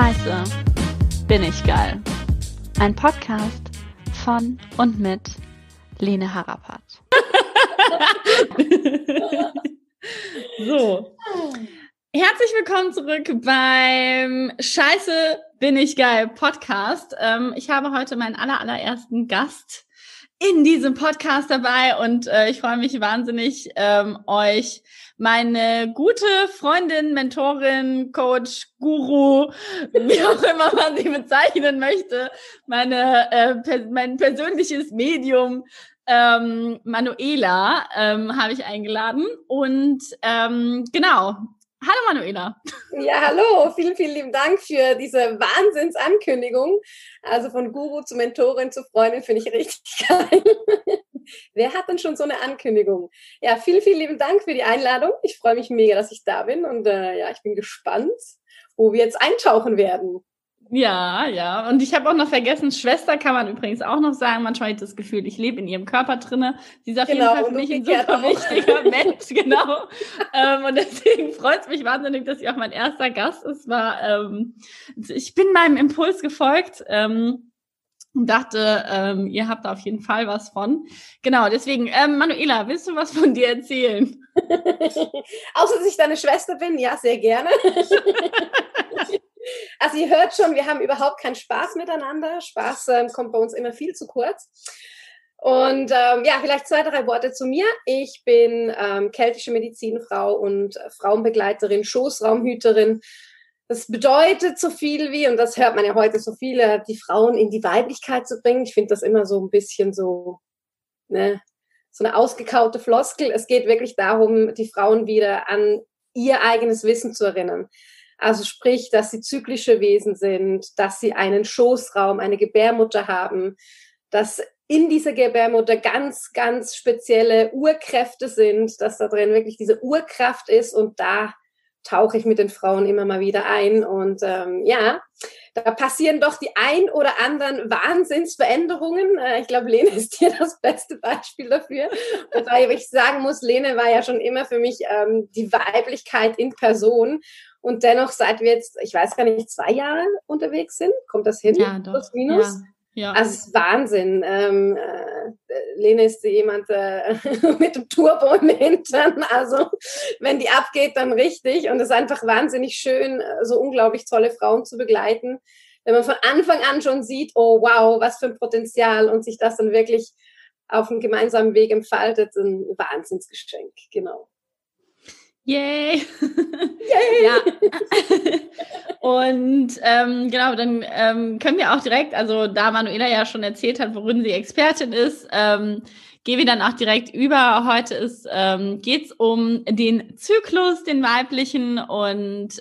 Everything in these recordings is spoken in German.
Scheiße, bin ich geil. Ein Podcast von und mit Lene Harapart. So, herzlich willkommen zurück beim Scheiße, bin ich geil Podcast. Ich habe heute meinen allerersten Gast in diesem Podcast dabei und ich freue mich wahnsinnig, euch meine gute Freundin, Mentorin, Coach, Guru, wie auch immer man sie bezeichnen möchte, mein persönliches Medium, Manuela, habe ich eingeladen und genau. Hallo Manuela. Ja, hallo. Vielen, vielen lieben Dank für diese Wahnsinnsankündigung. Also von Guru zu Mentorin zu Freundin finde ich richtig geil. Wer hat denn schon so eine Ankündigung? Ja, vielen, vielen lieben Dank für die Einladung. Ich freue mich mega, dass ich da bin und ja, ich bin gespannt, wo wir jetzt eintauchen werden. Ja. Und ich habe auch noch vergessen, Schwester kann man übrigens auch noch sagen. Manchmal habe ich das Gefühl, ich lebe in ihrem Körper drinne. Sie ist auf jeden Fall für mich ein super wichtiger Mensch, genau. Und deswegen freut es mich wahnsinnig, dass sie auch mein erster Gast ist. Ich bin meinem Impuls gefolgt und dachte, ihr habt da auf jeden Fall was von. Genau, deswegen, Manuela, willst du was von dir erzählen? Außer, dass ich deine Schwester bin, ja, sehr gerne. Also ihr hört schon, wir haben überhaupt keinen Spaß miteinander. Spaß kommt bei uns immer viel zu kurz. Und ja, vielleicht 2, 3 Worte zu mir. Ich bin keltische Medizinfrau und Frauenbegleiterin, Schoßraumhüterin. Das bedeutet so viel wie, und das hört man ja heute so viele, die Frauen in die Weiblichkeit zu bringen. Ich finde das immer so ein bisschen so, ne, so eine ausgekaute Floskel. Es geht wirklich darum, die Frauen wieder an ihr eigenes Wissen zu erinnern. Also sprich, dass sie zyklische Wesen sind, dass sie einen Schoßraum, eine Gebärmutter haben, dass in dieser Gebärmutter ganz, ganz spezielle Urkräfte sind, dass da drin wirklich diese Urkraft ist und da tauche ich mit den Frauen immer mal wieder ein und ja, da passieren doch die ein oder anderen Wahnsinnsveränderungen. Ich glaube, Lene ist hier das beste Beispiel dafür. Wobei ich sagen muss, Lene war ja schon immer für mich die Weiblichkeit in Person. Und dennoch, seit wir jetzt, ich weiß gar nicht, 2 Jahre unterwegs sind, kommt das hin? Ja, doch. Plus, minus? Ja. Also es ist Wahnsinn. Lene ist jemand mit dem Turbo im Hintern. Also wenn die abgeht, dann richtig. Und es ist einfach wahnsinnig schön, so unglaublich tolle Frauen zu begleiten. Wenn man von Anfang an schon sieht, oh wow, was für ein Potenzial und sich das dann wirklich auf einem gemeinsamen Weg entfaltet, ein Wahnsinnsgeschenk, genau. Yay! Yay. Ja. Und genau, dann können wir auch direkt, also da Manuela ja schon erzählt hat, worin sie Expertin ist, gehen wir dann auch direkt über. Heute geht's um den Zyklus, den weiblichen und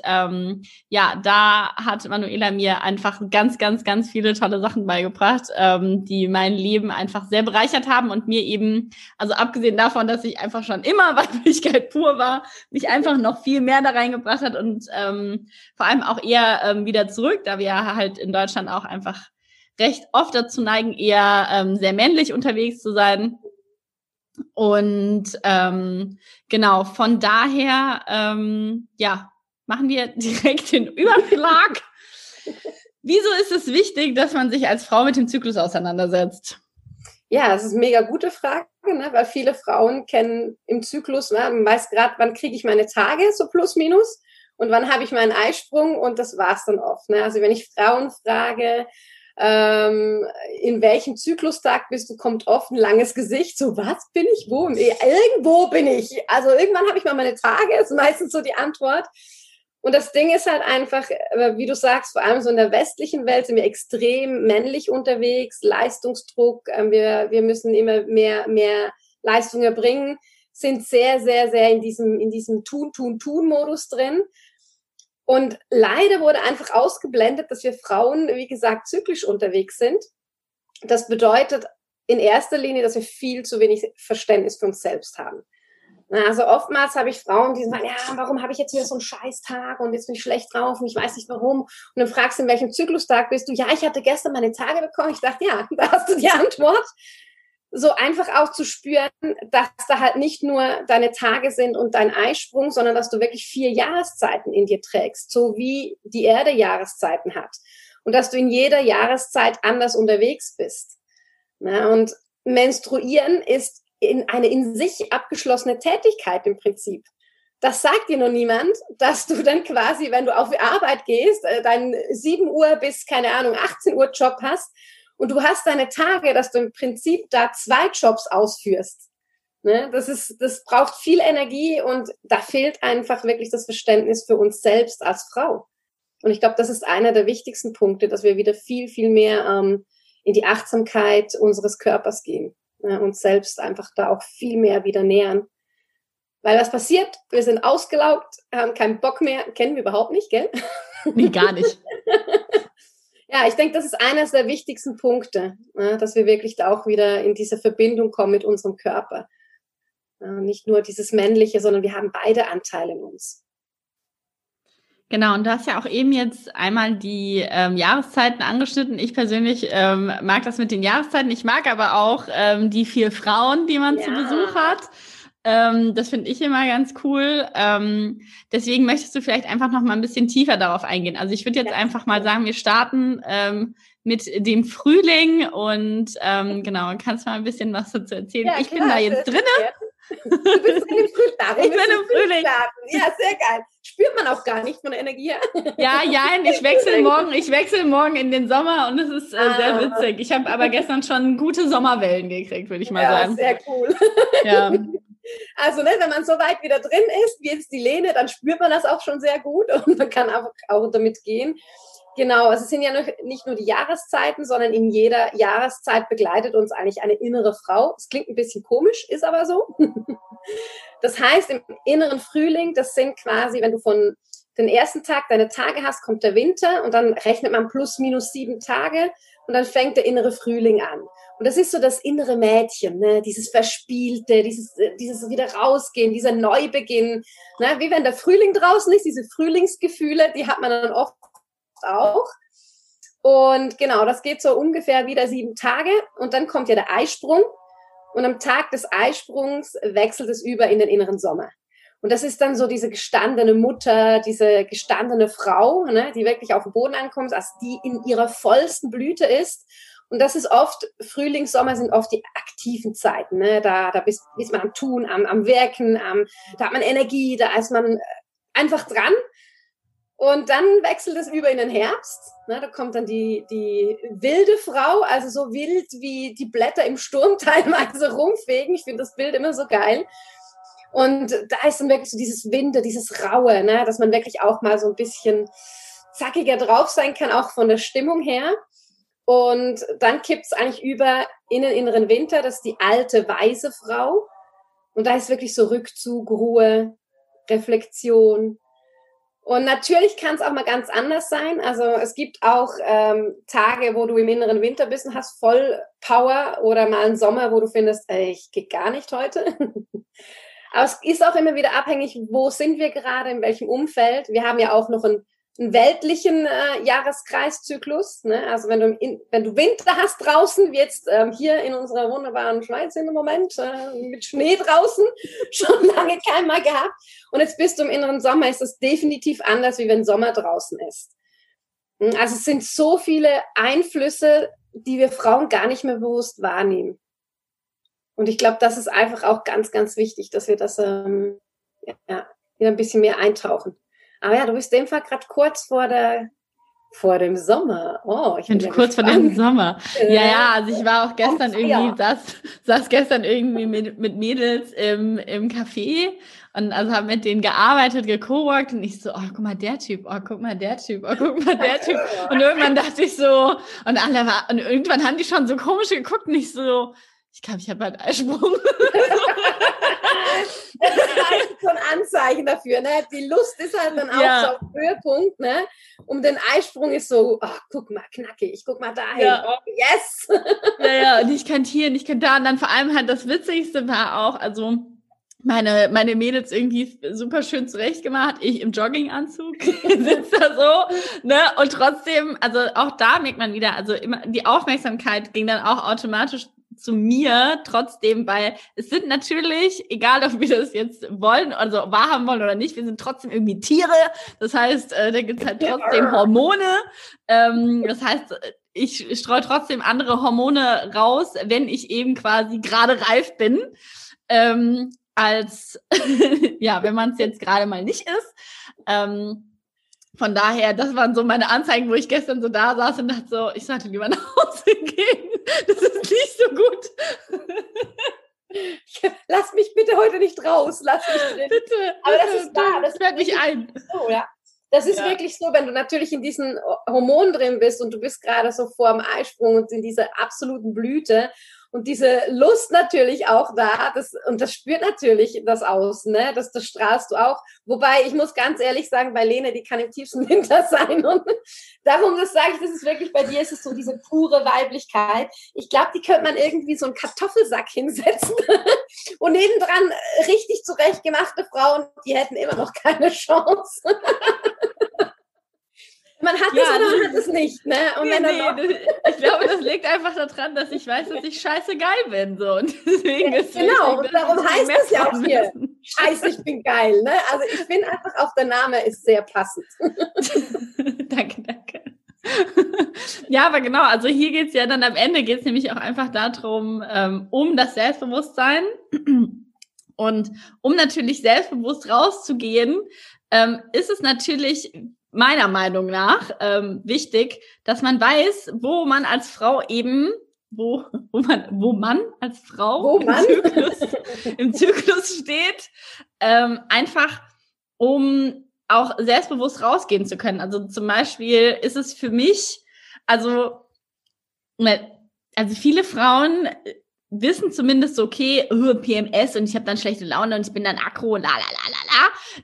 ja, da hat Manuela mir einfach ganz, ganz, ganz viele tolle Sachen beigebracht, die mein Leben einfach sehr bereichert haben und mir eben, also abgesehen davon, dass ich einfach schon immer Weiblichkeit pur war, mich einfach noch viel mehr da reingebracht hat und vor allem auch eher wieder zurück, da wir halt in Deutschland auch einfach recht oft dazu neigen, eher sehr männlich unterwegs zu sein. Und genau, von daher, ja, machen wir direkt den Überschlag. Wieso ist es wichtig, dass man sich als Frau mit dem Zyklus auseinandersetzt? Ja, das ist eine mega gute Frage, ne? Weil viele Frauen kennen im Zyklus, ne? Man weiß gerade, wann kriege ich meine Tage, so plus minus, und wann habe ich meinen Eisprung und das war's dann oft. Ne? Also wenn ich Frauen frage, in welchem Zyklustag bist du, kommt oft ein langes Gesicht, so was bin ich, wo? Irgendwo bin ich, also irgendwann habe ich mal meine Tage, ist meistens so die Antwort. Und das Ding ist halt einfach, wie du sagst, vor allem so in der westlichen Welt sind wir extrem männlich unterwegs, Leistungsdruck, wir müssen immer mehr Leistung erbringen, sind sehr, sehr, sehr in diesem Tun-Modus drin. Und leider wurde einfach ausgeblendet, dass wir Frauen, wie gesagt, zyklisch unterwegs sind. Das bedeutet in erster Linie, dass wir viel zu wenig Verständnis für uns selbst haben. Also oftmals habe ich Frauen, die sagen, ja, warum habe ich jetzt wieder so einen Scheißtag und jetzt bin ich schlecht drauf und ich weiß nicht warum. Und dann fragst du, in welchem Zyklustag bist du? Ja, ich hatte gestern meine Tage bekommen. Ich dachte, ja, da hast du die Antwort. so einfach auch zu spüren, dass da halt nicht nur deine Tage sind und dein Eisprung, sondern dass du wirklich 4 Jahreszeiten in dir trägst, so wie die Erde Jahreszeiten hat. Und dass du in jeder Jahreszeit anders unterwegs bist. Na, und menstruieren ist eine in sich abgeschlossene Tätigkeit im Prinzip. Das sagt dir noch niemand, dass du dann quasi, wenn du auf die Arbeit gehst, deinen 7 Uhr bis, keine Ahnung, 18 Uhr Job hast und du hast deine Tage, dass du im Prinzip da 2 Jobs ausführst. Ne? Das braucht viel Energie und da fehlt einfach wirklich das Verständnis für uns selbst als Frau. Und ich glaube, das ist einer der wichtigsten Punkte, dass wir wieder viel, viel mehr in die Achtsamkeit unseres Körpers gehen. Ne? Uns selbst einfach da auch viel mehr wieder nähern. Weil was passiert? Wir sind ausgelaugt, haben keinen Bock mehr, kennen wir überhaupt nicht, gell? Nee, gar nicht. Ja, ich denke, das ist eines der wichtigsten Punkte, dass wir wirklich da auch wieder in diese Verbindung kommen mit unserem Körper. Nicht nur dieses Männliche, sondern wir haben beide Anteile in uns. Genau, und du hast ja auch eben jetzt einmal die Jahreszeiten angeschnitten. Ich persönlich mag das mit den Jahreszeiten. Ich mag aber auch die 4 Frauen, die man zu Besuch hat. Das finde ich immer ganz cool. Deswegen möchtest du vielleicht einfach noch mal ein bisschen tiefer darauf eingehen. Also ich würde jetzt einfach mal sagen, wir starten mit dem Frühling und genau, kannst mal ein bisschen was dazu erzählen. Ja, ich bin da jetzt drinne. Du bist in dem Frühling. Ich bin im Frühling. Ja, sehr geil. Spürt man auch gar nicht von der Energie her. Ja, nein, ich wechsle morgen in den Sommer und es ist sehr witzig. Ich habe aber gestern schon gute Sommerwellen gekriegt, würde ich mal sagen. Sehr cool. Ja. Also, ne, wenn man so weit wieder drin ist, wie jetzt die Lene, dann spürt man das auch schon sehr gut und man kann auch damit gehen. Genau, also es sind ja nicht nur die Jahreszeiten, sondern in jeder Jahreszeit begleitet uns eigentlich eine innere Frau. Das klingt ein bisschen komisch, ist aber so. Das heißt, im inneren Frühling, das sind quasi, wenn du von den ersten Tag deine Tage hast, kommt der Winter und dann rechnet man plus minus 7 Tage und dann fängt der innere Frühling an. Und das ist so das innere Mädchen, ne? Dieses Verspielte, dieses wieder rausgehen, dieser Neubeginn, ne? Wie wenn der Frühling draußen ist, diese Frühlingsgefühle, die hat man dann oft auch. Und genau, das geht so ungefähr wieder 7 Tage und dann kommt ja der Eisprung und am Tag des Eisprungs wechselt es über in den inneren Sommer. Und das ist dann so diese gestandene Mutter, diese gestandene Frau, ne, die wirklich auf den Boden ankommt, also die in ihrer vollsten Blüte ist. Und das ist oft, Frühling, Sommer sind oft die aktiven Zeiten. Ne? Da ist man am Tun, am Werken, da hat man Energie, da ist man einfach dran. Und dann wechselt es über in den Herbst. Ne? Da kommt dann die wilde Frau, also so wild wie die Blätter im Sturm teilweise rumfegen. Ich finde das Bild immer so geil. Und da ist dann wirklich so dieses Winter, dieses Raue, ne? Dass man wirklich auch mal so ein bisschen zackiger drauf sein kann, auch von der Stimmung her. Und dann kippt es eigentlich über in den inneren Winter, das ist die alte, weise Frau. Und da ist wirklich so Rückzug, Ruhe, Reflexion. Und natürlich kann es auch mal ganz anders sein. Also es gibt auch Tage, wo du im inneren Winter bist und hast voll Power oder mal einen Sommer, wo du findest, ey, ich gehe gar nicht heute. Aber es ist auch immer wieder abhängig, wo sind wir gerade, in welchem Umfeld. Wir haben ja auch noch einen weltlichen Jahreskreiszyklus. Ne? Also wenn du Winter hast draußen, wie jetzt hier in unserer wunderbaren Schweiz im Moment, mit Schnee draußen, schon lange kein Mal gehabt. Und jetzt bist du im inneren Sommer, ist das definitiv anders, wie wenn Sommer draußen ist. Also es sind so viele Einflüsse, die wir Frauen gar nicht mehr bewusst wahrnehmen. Und ich glaube, das ist einfach auch ganz, ganz wichtig, dass wir das wieder ein bisschen mehr eintauchen. Aber ja, du bist in dem Fall gerade kurz vor dem Sommer. Oh, ich bin ja kurz gespannt. Vor dem Sommer. Ja, also ich war auch gestern saß gestern irgendwie mit Mädels im Café und also habe mit denen gearbeitet, gecoworkt und ich so, oh, guck mal der Typ, oh, guck mal der Typ, oh, guck mal der Typ. Und irgendwann dachte ich so, und irgendwann haben die schon so komisch geguckt und ich so, ich glaube, ich habe halt Eisprung. Das ist halt so ein Anzeichen dafür, ne? Die Lust ist halt dann auch so auf Höhepunkt, ne? Um den Eisprung ist so, oh, guck mal, knackig, guck mal dahin. Ja. Oh, yes! Ja, und ich kann hier, und ich kann da. Und dann vor allem halt das Witzigste war auch, also meine Mädels irgendwie super schön zurechtgemacht, ich im Jogginganzug sitze da so, ne? Und trotzdem, also auch da merkt man wieder, also immer die Aufmerksamkeit ging dann auch automatisch zu mir trotzdem, weil es sind natürlich, egal ob wir das jetzt wollen, also wahrhaben wollen oder nicht, wir sind trotzdem irgendwie Tiere. Das heißt, da gibt's halt trotzdem Hormone. Das heißt, ich streue trotzdem andere Hormone raus, wenn ich eben quasi gerade reif bin, als ja, wenn man es jetzt gerade mal nicht ist. Von daher, das waren so meine Anzeigen, wo ich gestern so da saß und dachte so, ich sollte lieber nach Hause gehen. Das ist nicht so gut. Lass mich bitte heute nicht raus. Lass mich drin. Bitte. Aber das ist da. Das hört mich ein. So, ja. Das ist wirklich so, wenn du natürlich in diesen Hormonen drin bist und du bist gerade so vor dem Eisprung und in dieser absoluten Blüte und diese Lust natürlich auch da, das, und das spürt natürlich das aus, ne? Das strahlst du auch. Wobei, ich muss ganz ehrlich sagen, bei Lene, die kann im tiefsten Winter sein und darum, das sage ich, das ist wirklich bei dir, ist es so diese pure Weiblichkeit. Ich glaube, die könnte man irgendwie so einen Kartoffelsack hinsetzen und nebendran richtig zurechtgemachte Frauen, die hätten immer noch keine Chance. Man hat es oder man hat es nicht, ne? Und ich glaube, das liegt einfach daran, dass ich weiß, dass ich scheiße geil bin. So. Und deswegen ist genau, und darum heißt es ja auch hier, scheiße, ich bin geil. Ne? Also ich bin einfach, auch der Name ist sehr passend. Danke. Ja, aber genau, also hier geht es ja dann am Ende, geht es nämlich auch einfach darum, um das Selbstbewusstsein und um natürlich selbstbewusst rauszugehen, ist es natürlich meiner Meinung nach wichtig, dass man weiß, wo man als Frau eben, wo man als Frau im Zyklus steht, einfach um auch selbstbewusst rausgehen zu können. Also zum Beispiel ist es für mich, also viele Frauen wissen zumindest so, okay, PMS und ich habe dann schlechte Laune und ich bin dann aggro und la.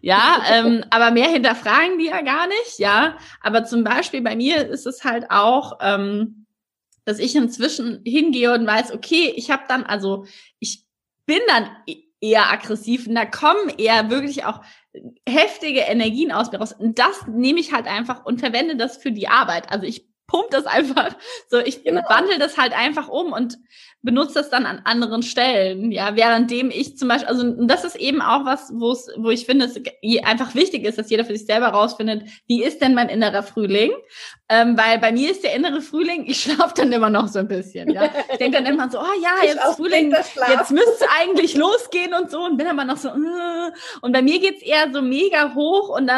Ja, aber mehr hinterfragen die ja gar nicht, ja. Aber zum Beispiel bei mir ist es halt auch, dass ich inzwischen hingehe und weiß, okay, ich bin dann eher aggressiv und da kommen eher wirklich auch heftige Energien aus mir raus. Und das nehme ich halt einfach und verwende das für die Arbeit. Also ich pumpe das einfach so, ich wandle das halt einfach um und benutze das dann an anderen Stellen, ja, währenddem ich zum Beispiel, also das ist eben auch was, wo ich finde, es einfach wichtig ist, dass jeder für sich selber rausfindet, wie ist denn mein innerer Frühling, weil bei mir ist der innere Frühling, ich schlafe dann immer noch so ein bisschen, ja, ich denke dann immer so, oh ja, jetzt ist Frühling, jetzt müsste eigentlich losgehen und so und bin aber noch so, und bei mir geht's eher so mega hoch und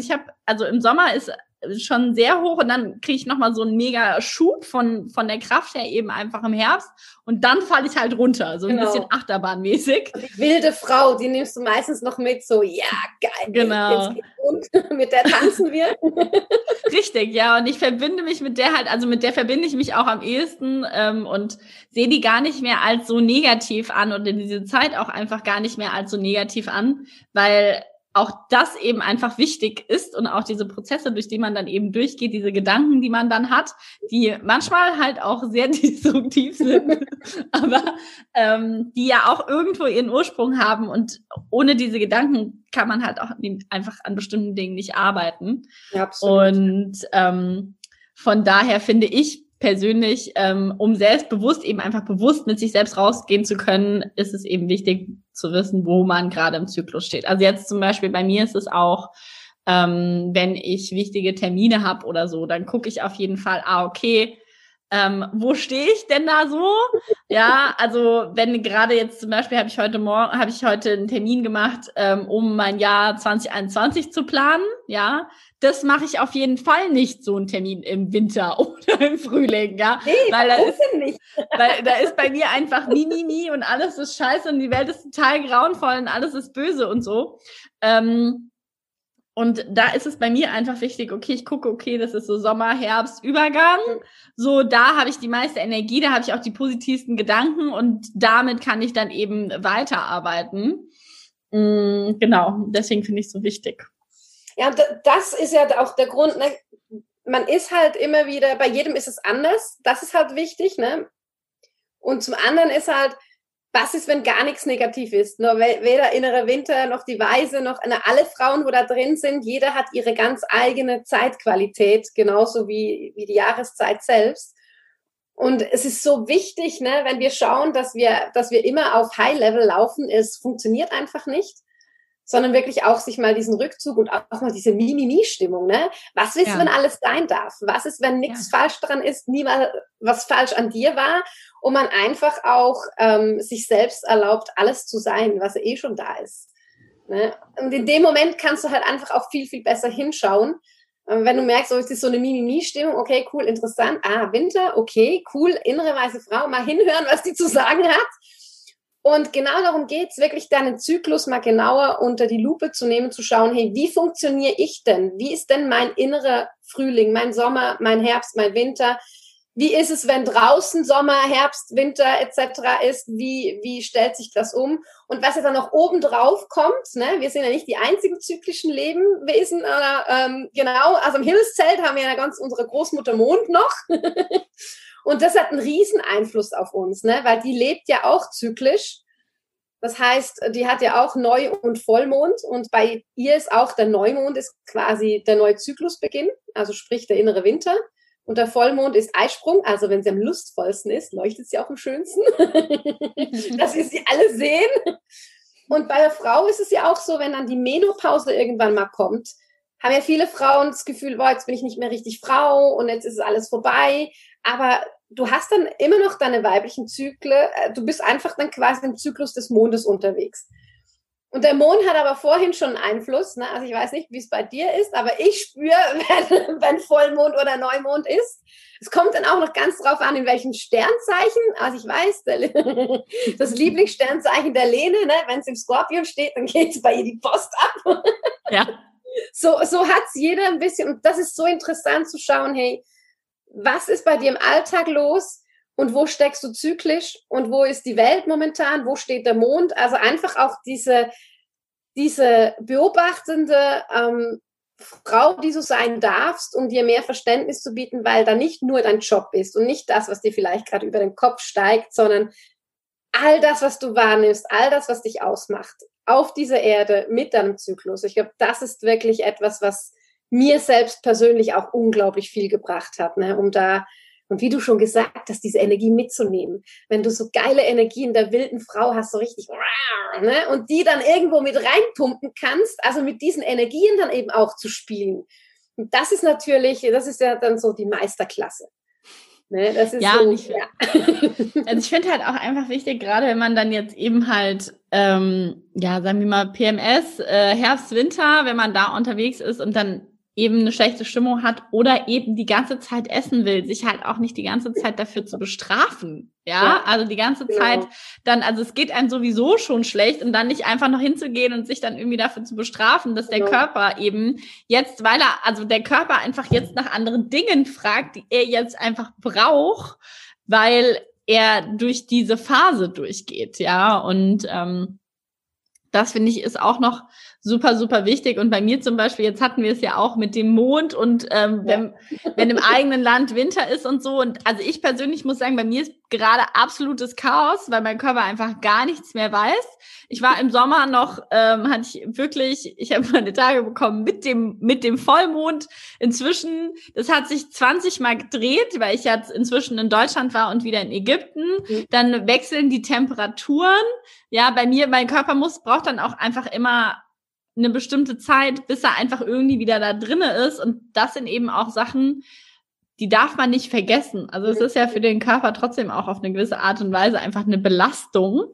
ich habe, also im Sommer ist schon sehr hoch und dann kriege ich nochmal so einen mega Schub von der Kraft her eben einfach im Herbst und dann falle ich halt runter, so ein bisschen achterbahnmäßig. Die wilde Frau, die nimmst du meistens noch mit, so, ja, geil, genau. Jetzt geht's rund, mit der tanzen wir. Richtig, ja, und ich verbinde mich mit der halt, also mit der verbinde ich mich auch am ehesten und sehe die gar nicht mehr als so negativ an und in dieser Zeit auch einfach gar nicht mehr als so negativ an, weil auch das eben einfach wichtig ist und auch diese Prozesse, durch die man dann eben durchgeht, diese Gedanken, die man dann hat, die manchmal halt auch sehr destruktiv sind, aber die ja auch irgendwo ihren Ursprung haben und ohne diese Gedanken kann man halt auch einfach an bestimmten Dingen nicht arbeiten. Ja, absolut. Und von daher finde ich persönlich, um selbstbewusst, eben einfach bewusst mit sich selbst rausgehen zu können, ist es eben wichtig zu wissen, wo man gerade im Zyklus steht. Also jetzt zum Beispiel bei mir ist es auch, wenn ich wichtige Termine habe oder so, dann gucke ich auf jeden Fall, okay, wo stehe ich denn da so? Ja, also wenn gerade jetzt zum Beispiel habe ich heute einen Termin gemacht, um mein Jahr 2021 zu planen. Ja, das mache ich auf jeden Fall nicht, so einen Termin im Winter oder im Frühling. Ja, nee, weil da ist bei mir einfach nie und alles ist scheiße und die Welt ist total grauenvoll und alles ist böse und so. Und da ist es bei mir einfach wichtig, okay, ich gucke, okay, das ist so Sommer, Herbst, Übergang. So, da habe ich die meiste Energie, da habe ich auch die positivsten Gedanken und damit kann ich dann eben weiterarbeiten. Genau, deswegen finde ich es so wichtig. Ja, das ist ja auch der Grund, ne? Man ist halt immer wieder, bei jedem ist es anders, das ist halt wichtig, ne? Und zum anderen ist halt, was ist, wenn gar nichts negativ ist? Nur weder innerer Winter noch die Weise noch alle Frauen, wo da drin sind, jeder hat ihre ganz eigene Zeitqualität, genauso wie die Jahreszeit selbst. Und es ist so wichtig, ne, wenn wir schauen, dass wir immer auf High-Level laufen, es funktioniert einfach nicht, sondern wirklich auch sich mal diesen Rückzug und auch mal diese Mi-Mi-Mi-Stimmung, ne? Was ist, wenn alles sein darf? Was ist, wenn nichts falsch dran ist, niemals was falsch an dir war und man einfach auch sich selbst erlaubt, alles zu sein, was eh schon da ist. Ne? Und in dem Moment kannst du halt einfach auch viel, viel besser hinschauen, wenn du merkst, oh, es ist so eine Mi-Mi-Mi-Stimmung, okay, cool, interessant, ah, Winter, okay, cool, innere weiße Frau, mal hinhören, was die zu sagen hat. Und genau darum geht's, wirklich deinen Zyklus mal genauer unter die Lupe zu nehmen, zu schauen, hey, wie funktioniere ich denn? Wie ist denn mein innerer Frühling, mein Sommer, mein Herbst, mein Winter? Wie ist es, wenn draußen Sommer, Herbst, Winter etc. ist? Wie stellt sich das um? Und was ja dann noch oben drauf kommt, ne? Wir sind ja nicht die einzigen zyklischen Lebewesen, oder genau, also im Himmelszelt haben wir ja ganz unsere Großmutter Mond noch. Und das hat einen riesen Einfluss auf uns, ne? Weil die lebt ja auch zyklisch. Das heißt, die hat ja auch Neu- und Vollmond. Und bei ihr ist auch der Neumond ist quasi der neue Zyklusbeginn, also sprich der innere Winter. Und der Vollmond ist Eisprung, also wenn sie am lustvollsten ist, leuchtet sie auch am schönsten, dass wir sie alle sehen. Und bei der Frau ist es ja auch so, wenn dann die Menopause irgendwann mal kommt, haben ja viele Frauen das Gefühl, boah, jetzt bin ich nicht mehr richtig Frau und jetzt ist alles vorbei. Aber du hast dann immer noch deine weiblichen Zyklen, du bist einfach dann quasi im Zyklus des Mondes unterwegs. Und der Mond hat aber vorhin schon einen Einfluss, ne? Also ich weiß nicht, wie es bei dir ist, aber ich spüre, wenn Vollmond oder Neumond ist. Es kommt dann auch noch ganz drauf an, in welchem Sternzeichen. Also ich weiß, das Lieblingssternzeichen der Lene, ne? Wenn es im Skorpion steht, dann geht es bei ihr die Post ab. Ja. So hat es jeder ein bisschen. Und das ist so interessant zu schauen, hey, was ist bei dir im Alltag los und wo steckst du zyklisch und wo ist die Welt momentan, wo steht der Mond? Also einfach auch diese beobachtende Frau, die du sein darfst, um dir mehr Verständnis zu bieten, weil da nicht nur dein Job ist und nicht das, was dir vielleicht gerade über den Kopf steigt, sondern all das, was du wahrnimmst, all das, was dich ausmacht, auf dieser Erde mit deinem Zyklus. Ich glaube, das ist wirklich etwas, was mir selbst persönlich auch unglaublich viel gebracht hat, ne? Um da, und wie du schon gesagt hast, diese Energie mitzunehmen. Wenn du so geile Energien der wilden Frau hast, so richtig, ne? Und die dann irgendwo mit reinpumpen kannst, also mit diesen Energien dann eben auch zu spielen. Und das ist natürlich, das ist ja dann so die Meisterklasse. Ne? Das ist ja, so, ja. Also ich finde halt auch einfach wichtig, gerade wenn man dann jetzt eben halt, sagen wir mal PMS, Herbst, Winter, wenn man da unterwegs ist und dann eben eine schlechte Stimmung hat oder eben die ganze Zeit essen will, sich halt auch nicht die ganze Zeit dafür zu bestrafen, ja? Also die ganze Zeit dann, also es geht einem sowieso schon schlecht und dann nicht einfach noch hinzugehen und sich dann irgendwie dafür zu bestrafen, dass der Körper eben jetzt, weil er, also der Körper einfach jetzt nach anderen Dingen fragt, die er jetzt einfach braucht, weil er durch diese Phase durchgeht, ja? Und das finde ich ist auch noch super, super wichtig. Und bei mir zum Beispiel, jetzt hatten wir es ja auch mit dem Mond und wenn im eigenen Land Winter ist und so. Und also ich persönlich muss sagen, bei mir ist gerade absolutes Chaos, weil mein Körper einfach gar nichts mehr weiß. Ich war im Sommer noch, ich habe meine Tage bekommen mit dem Vollmond. Inzwischen, das hat sich 20 Mal gedreht, weil ich jetzt inzwischen in Deutschland war und wieder in Ägypten. Dann wechseln die Temperaturen. Ja, bei mir, mein Körper braucht dann auch einfach immer eine bestimmte Zeit, bis er einfach irgendwie wieder da drinne ist. Und das sind eben auch Sachen, die darf man nicht vergessen. Also es ist ja für den Körper trotzdem auch auf eine gewisse Art und Weise einfach eine Belastung.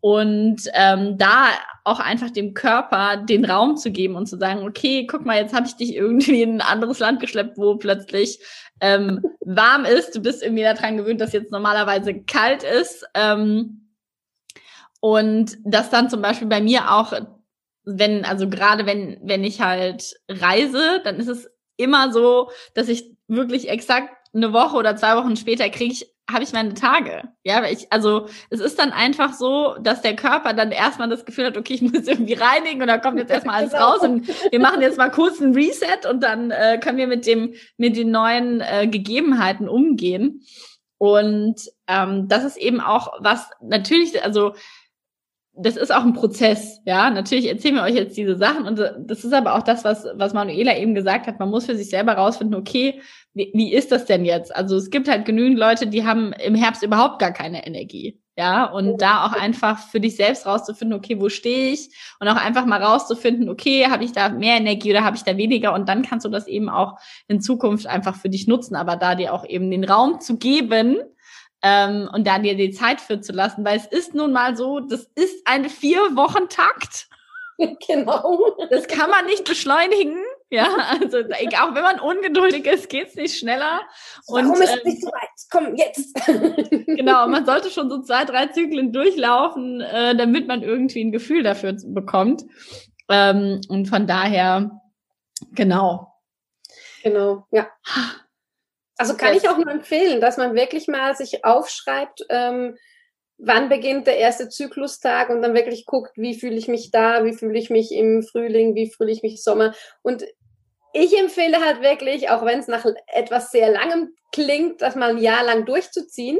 Und da auch einfach dem Körper den Raum zu geben und zu sagen, okay, guck mal, jetzt habe ich dich irgendwie in ein anderes Land geschleppt, wo plötzlich warm ist. Du bist irgendwie daran gewöhnt, dass jetzt normalerweise kalt ist. Und das dann zum Beispiel bei mir auch, wenn ich halt reise, dann ist es immer so, dass ich wirklich exakt eine Woche oder 2 Wochen später habe ich meine Tage. Ja, weil es ist dann einfach so, dass der Körper dann erstmal das Gefühl hat, okay, ich muss irgendwie reinigen und da kommt jetzt erstmal alles raus und wir machen jetzt mal kurz einen Reset und dann können wir mit den neuen Gegebenheiten umgehen. Und das ist eben auch was, natürlich, also das ist auch ein Prozess, ja. Natürlich erzählen wir euch jetzt diese Sachen und das ist aber auch das, was Manuela eben gesagt hat. Man muss für sich selber rausfinden, okay, wie ist das denn jetzt? Also es gibt halt genügend Leute, die haben im Herbst überhaupt gar keine Energie, ja. Und da auch einfach für dich selbst rauszufinden, okay, wo stehe ich? Und auch einfach mal rauszufinden, okay, habe ich da mehr Energie oder habe ich da weniger? Und dann kannst du das eben auch in Zukunft einfach für dich nutzen, aber da dir auch eben den Raum zu geben, und da dir die Zeit für zu lassen, weil es ist nun mal so, das ist ein 4-Wochen-Takt. Genau. Das kann man nicht beschleunigen. Ja, also auch wenn man ungeduldig ist, geht's nicht schneller. Und, warum ist es nicht so weit? Komm, jetzt! Genau, man sollte schon so 2-3 Zyklen durchlaufen, damit man irgendwie ein Gefühl dafür bekommt. Und von daher, genau. Genau, ja. Also kann ich auch nur empfehlen, dass man wirklich mal sich aufschreibt, wann beginnt der erste Zyklustag und dann wirklich guckt, wie fühle ich mich da, wie fühle ich mich im Frühling, wie fühle ich mich Sommer. Und ich empfehle halt wirklich, auch wenn es nach etwas sehr langem klingt, das mal ein Jahr lang durchzuziehen,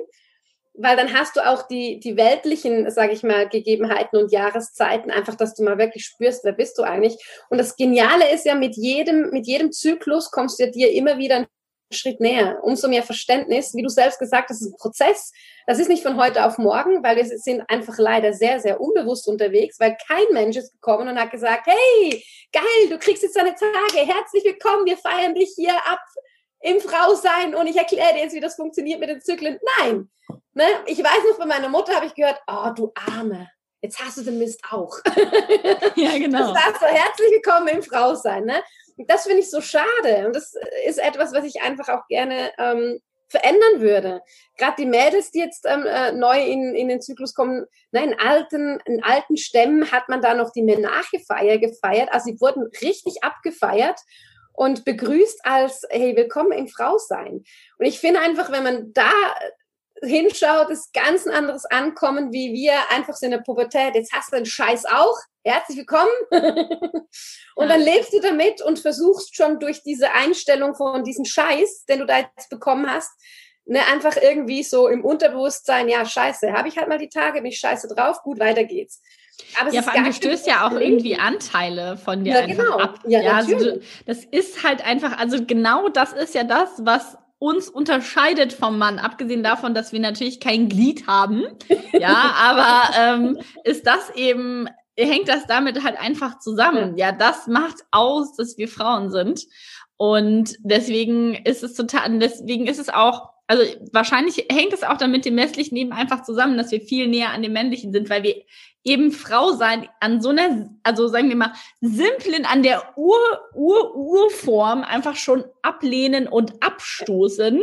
weil dann hast du auch die weltlichen, sage ich mal, Gegebenheiten und Jahreszeiten, einfach, dass du mal wirklich spürst, wer bist du eigentlich. Und das Geniale ist ja, mit jedem Zyklus kommst du dir immer wieder ein Schritt näher, umso mehr Verständnis, wie du selbst gesagt hast, das ist ein Prozess, das ist nicht von heute auf morgen, weil wir sind einfach leider sehr, sehr unbewusst unterwegs, weil kein Mensch ist gekommen und hat gesagt, hey, geil, du kriegst jetzt deine Tage, herzlich willkommen, wir feiern dich hier ab im Frausein und ich erkläre dir jetzt, wie das funktioniert mit den Zyklen. Nein, ne? Ich weiß noch, von meiner Mutter habe ich gehört, oh, du Arme, jetzt hast du den Mist auch. Ja, genau. Das war so, herzlich willkommen im Frausein, ne? Das finde ich so schade und das ist etwas, was ich einfach auch gerne verändern würde. Gerade die Mädels, die jetzt neu in den Zyklus kommen, ne, in alten Stämmen hat man da noch die Menarche-Feier gefeiert, also sie wurden richtig abgefeiert und begrüßt als, hey, willkommen im Frausein. Und ich finde einfach, wenn man da hinschaut, ist ganz ein anderes Ankommen, wie wir einfach so in der Pubertät, jetzt hast du den Scheiß auch, herzlich willkommen. Und dann lebst du damit und versuchst schon durch diese Einstellung von diesem Scheiß, den du da jetzt bekommen hast, ne, einfach irgendwie so im Unterbewusstsein, ja, scheiße, habe ich halt mal die Tage, bin ich scheiße drauf, gut, weiter geht's. Aber es ja, ist vor allem, du stößt ja auch irgendwie Anteile von dir, ja, einfach genau. Ab. Ja, natürlich. Also, das ist halt einfach, also genau das ist ja das, was uns unterscheidet vom Mann, abgesehen davon, dass wir natürlich kein Glied haben, ja, aber ist das eben, hängt das damit halt einfach zusammen, ja, das macht aus, dass wir Frauen sind und deswegen ist es auch, also wahrscheinlich hängt es auch dann mit dem männlichen eben einfach zusammen, dass wir viel näher an dem männlichen sind, weil wir eben Frau sein an so einer, also sagen wir mal, simplen, an der Urform einfach schon ablehnen und abstoßen,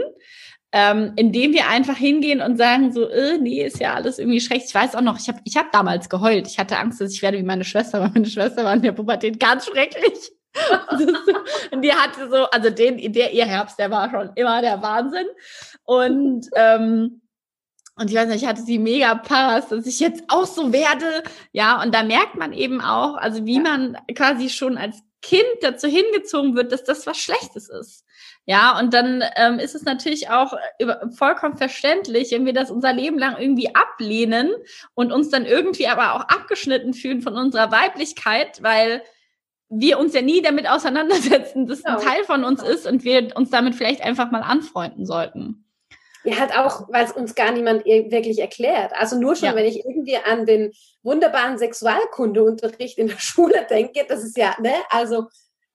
indem wir einfach hingehen und sagen so, nee, ist ja alles irgendwie schlecht. Ich weiß auch noch, ich hab damals geheult. Ich hatte Angst, dass ich werde wie meine Schwester, weil meine Schwester war in der Pubertät ganz schrecklich. Und die hatte so, also ihr Herbst, der war schon immer der Wahnsinn. Und ich weiß nicht, ich hatte sie mega Paras, dass ich jetzt auch so werde. Ja, und da merkt man eben auch, also wie man quasi schon als Kind dazu hingezogen wird, dass das was Schlechtes ist. Ja, und dann ist es natürlich auch vollkommen verständlich, wenn wir das unser Leben lang irgendwie ablehnen und uns dann irgendwie aber auch abgeschnitten fühlen von unserer Weiblichkeit, weil wir uns ja nie damit auseinandersetzen, dass ein Teil von uns ist und wir uns damit vielleicht einfach mal anfreunden sollten. Ja, halt auch, weil es uns gar niemand wirklich erklärt. Also nur schon, wenn ich irgendwie an den wunderbaren Sexualkundeunterricht in der Schule denke, das ist ja, ne, also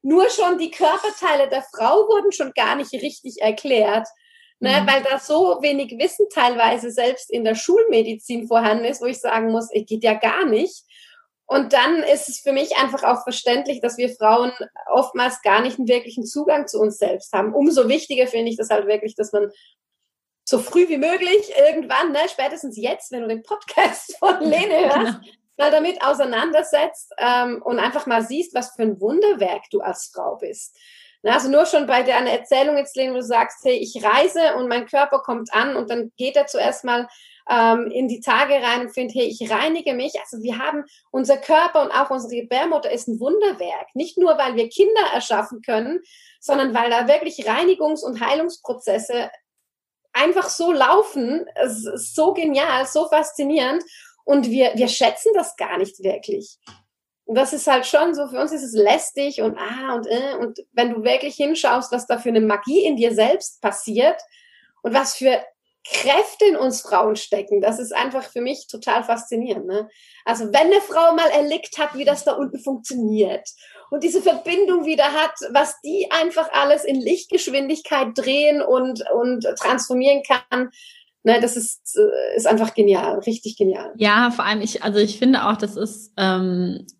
nur schon die Körperteile der Frau wurden schon gar nicht richtig erklärt, ne, weil da so wenig Wissen teilweise selbst in der Schulmedizin vorhanden ist, wo ich sagen muss, es geht ja gar nicht. Und dann ist es für mich einfach auch verständlich, dass wir Frauen oftmals gar nicht einen wirklichen Zugang zu uns selbst haben. Umso wichtiger finde ich das halt wirklich, dass man so früh wie möglich, irgendwann, ne, spätestens jetzt, wenn du den Podcast von Lene hörst, mal damit auseinandersetzt und einfach mal siehst, was für ein Wunderwerk du als Frau bist. Na, also nur schon bei deiner Erzählung jetzt, Lene, wo du sagst, hey, ich reise und mein Körper kommt an und dann geht er zuerst mal in die Tage rein und findet, hey, ich reinige mich. Also wir haben, unser Körper und auch unsere Gebärmutter ist ein Wunderwerk. Nicht nur, weil wir Kinder erschaffen können, sondern weil da wirklich Reinigungs- und Heilungsprozesse einfach so laufen, es ist so genial, so faszinierend. und wir schätzen das gar nicht wirklich. Und das ist halt schon so, für uns ist es lästig und und wenn du wirklich hinschaust, was da für eine Magie in dir selbst passiert und was für Kräfte in uns Frauen stecken, das ist einfach für mich total faszinierend. Ne? Also wenn eine Frau mal erlickt hat, wie das da unten funktioniert und diese Verbindung wieder hat, was die einfach alles in Lichtgeschwindigkeit drehen und transformieren kann, ne, das ist einfach genial, richtig genial. Ja, vor allem, ich finde auch, das ist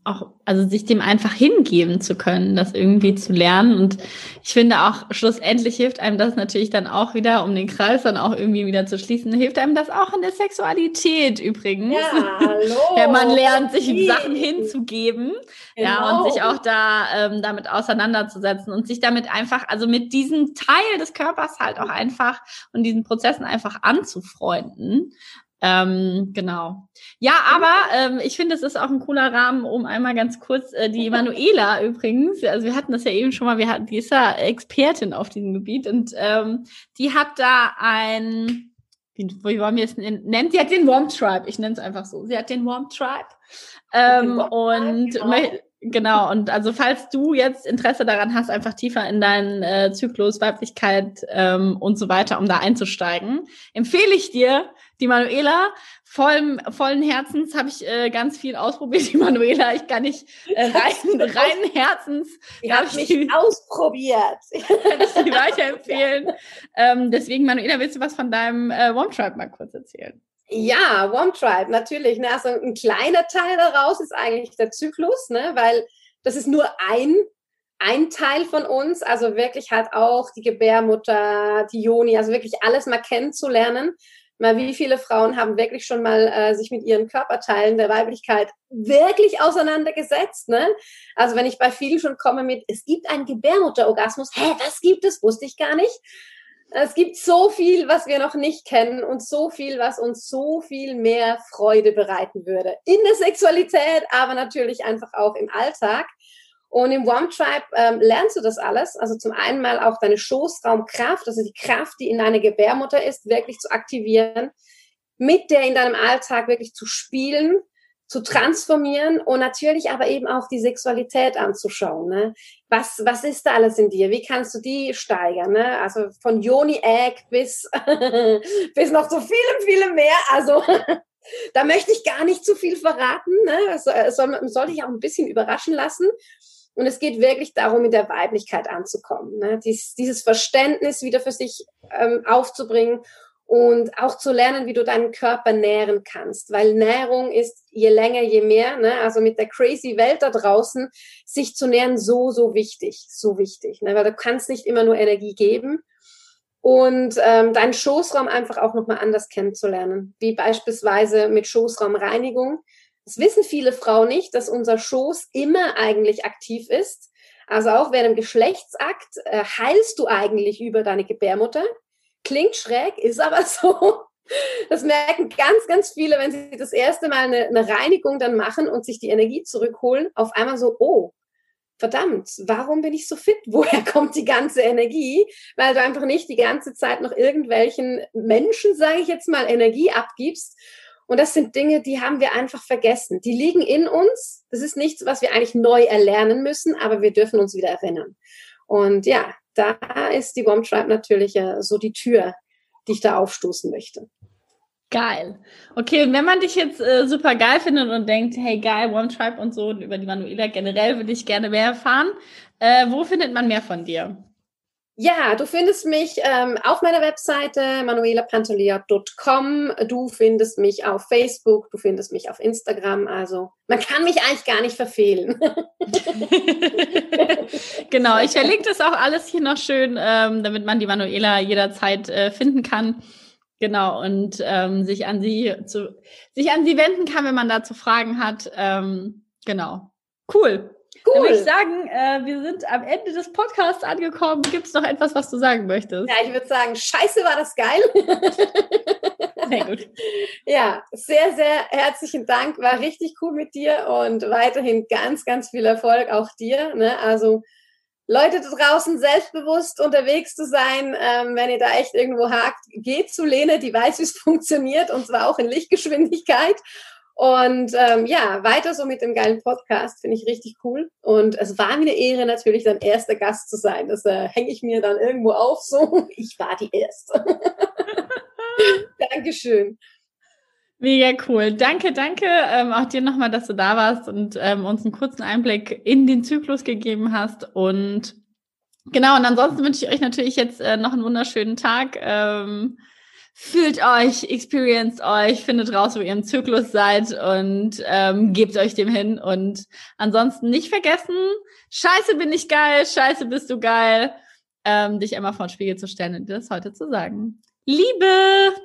auch, also sich dem einfach hingeben zu können, das irgendwie zu lernen. Und ich finde auch, schlussendlich hilft einem das natürlich dann auch wieder, um den Kreis dann auch irgendwie wieder zu schließen, hilft einem das auch in der Sexualität übrigens. Ja, hallo. Wenn man lernt, sich Sachen hinzugeben, genau. Ja, und sich auch da damit auseinanderzusetzen und sich damit einfach, also mit diesem Teil des Körpers halt auch einfach und diesen Prozessen einfach anzunehmen. Freunden. Genau. Ja, aber ich finde, es ist auch ein cooler Rahmen, um einmal ganz kurz die Manuela übrigens, also wir hatten das ja eben schon mal, die ist ja Expertin auf diesem Gebiet und die hat da wie wollen wir es nennen? Sie hat den Warm Tribe, ich nenne es einfach so. Sie hat den Warm Tribe. Genau, und also falls du jetzt Interesse daran hast, einfach tiefer in deinen Zyklus, Weiblichkeit und so weiter, um da einzusteigen, empfehle ich dir die Manuela. Vollen Herzens habe ich ganz viel ausprobiert, die Manuela. Ich kann nicht reinen Herzens. Ich habe mich ausprobiert. Kann ich dir weiterempfehlen. Deswegen, Manuela, willst du was von deinem Warm Tribe mal kurz erzählen? Ja, Warm Tribe, natürlich. Ne? Also ein kleiner Teil daraus ist eigentlich der Zyklus, ne? Weil das ist nur ein Teil von uns, also wirklich halt auch die Gebärmutter, die Joni, also wirklich alles mal kennenzulernen. Mal wie viele Frauen haben wirklich schon mal sich mit ihren Körperteilen der Weiblichkeit wirklich auseinandergesetzt, ne? Also wenn ich bei vielen schon komme mit, es gibt einen Gebärmutterorgasmus, das gibt es, wusste ich gar nicht. Es gibt so viel, was wir noch nicht kennen und so viel, was uns so viel mehr Freude bereiten würde. In der Sexualität, aber natürlich einfach auch im Alltag. Und im Warm Tribe lernst du das alles. Also zum einen mal auch deine Schoßraumkraft, also die Kraft, die in deiner Gebärmutter ist, wirklich zu aktivieren, mit der in deinem Alltag wirklich zu spielen, zu transformieren und natürlich aber eben auch die Sexualität anzuschauen. Ne? Was ist da alles in dir? Wie kannst du die steigern? Ne? Also von Joni-Egg bis noch zu vielem, vielem mehr. Also da möchte ich gar nicht zu viel verraten. Ne? Das sollte ich auch ein bisschen überraschen lassen. Und es geht wirklich darum, mit der Weiblichkeit anzukommen. Ne? Dieses Verständnis wieder für sich aufzubringen. Und auch zu lernen, wie du deinen Körper nähren kannst, weil Nährung ist je länger, je mehr, ne? Also mit der crazy Welt da draußen, sich zu nähren, so wichtig, ne? Weil du kannst nicht immer nur Energie geben und deinen Schoßraum einfach auch nochmal anders kennenzulernen, wie beispielsweise mit Schoßraumreinigung. Das wissen viele Frauen nicht, dass unser Schoß immer eigentlich aktiv ist, also auch während dem Geschlechtsakt heilst du eigentlich über deine Gebärmutter. Klingt schräg, ist aber so. Das merken ganz, ganz viele, wenn sie das erste Mal eine Reinigung dann machen und sich die Energie zurückholen, auf einmal so, oh, verdammt, warum bin ich so fit? Woher kommt die ganze Energie? Weil du einfach nicht die ganze Zeit noch irgendwelchen Menschen, sage ich jetzt mal, Energie abgibst. Und das sind Dinge, die haben wir einfach vergessen. Die liegen in uns. Das ist nichts, was wir eigentlich neu erlernen müssen, aber wir dürfen uns wieder erinnern. Und ja, da ist die Warm Tribe natürlich so die Tür, die ich da aufstoßen möchte. Geil. Okay, und wenn man dich jetzt super geil findet und denkt, hey geil, Warm Tribe und so, und über die Manuela generell würde ich gerne mehr erfahren, wo findet man mehr von dir? Ja, du findest mich auf meiner Webseite manuelapantolia.com, du findest mich auf Facebook, du findest mich auf Instagram, also man kann mich eigentlich gar nicht verfehlen. Genau, ich verlinke das auch alles hier noch schön, damit man die Manuela jederzeit finden kann. Genau, und sich an sie wenden kann, wenn man dazu Fragen hat. Genau, cool. Cool. Dann würde ich sagen, wir sind am Ende des Podcasts angekommen. Gibt es noch etwas, was du sagen möchtest? Ja, ich würde sagen, scheiße, war das geil. Sehr gut. Ja, sehr, sehr herzlichen Dank. War richtig cool mit dir und weiterhin ganz, ganz viel Erfolg auch dir. Ne? Also Leute da draußen, selbstbewusst unterwegs zu sein, wenn ihr da echt irgendwo hakt, geht zu Lene, die weiß, wie es funktioniert und zwar auch in Lichtgeschwindigkeit. Und ja, weiter so mit dem geilen Podcast, finde ich richtig cool. Und es war mir eine Ehre, natürlich dein erster Gast zu sein. Das hänge ich mir dann irgendwo auf, so, ich war die Erste. Dankeschön. Mega cool. Danke. Auch dir nochmal, dass du da warst und uns einen kurzen Einblick in den Zyklus gegeben hast. Und genau, und ansonsten wünsche ich euch natürlich jetzt noch einen wunderschönen Tag. Fühlt euch, experienced euch, findet raus, wo ihr im Zyklus seid und gebt euch dem hin. Und ansonsten nicht vergessen, scheiße bin ich geil, scheiße bist du geil, dich einmal vor den Spiegel zu stellen und dir das heute zu sagen. Liebe!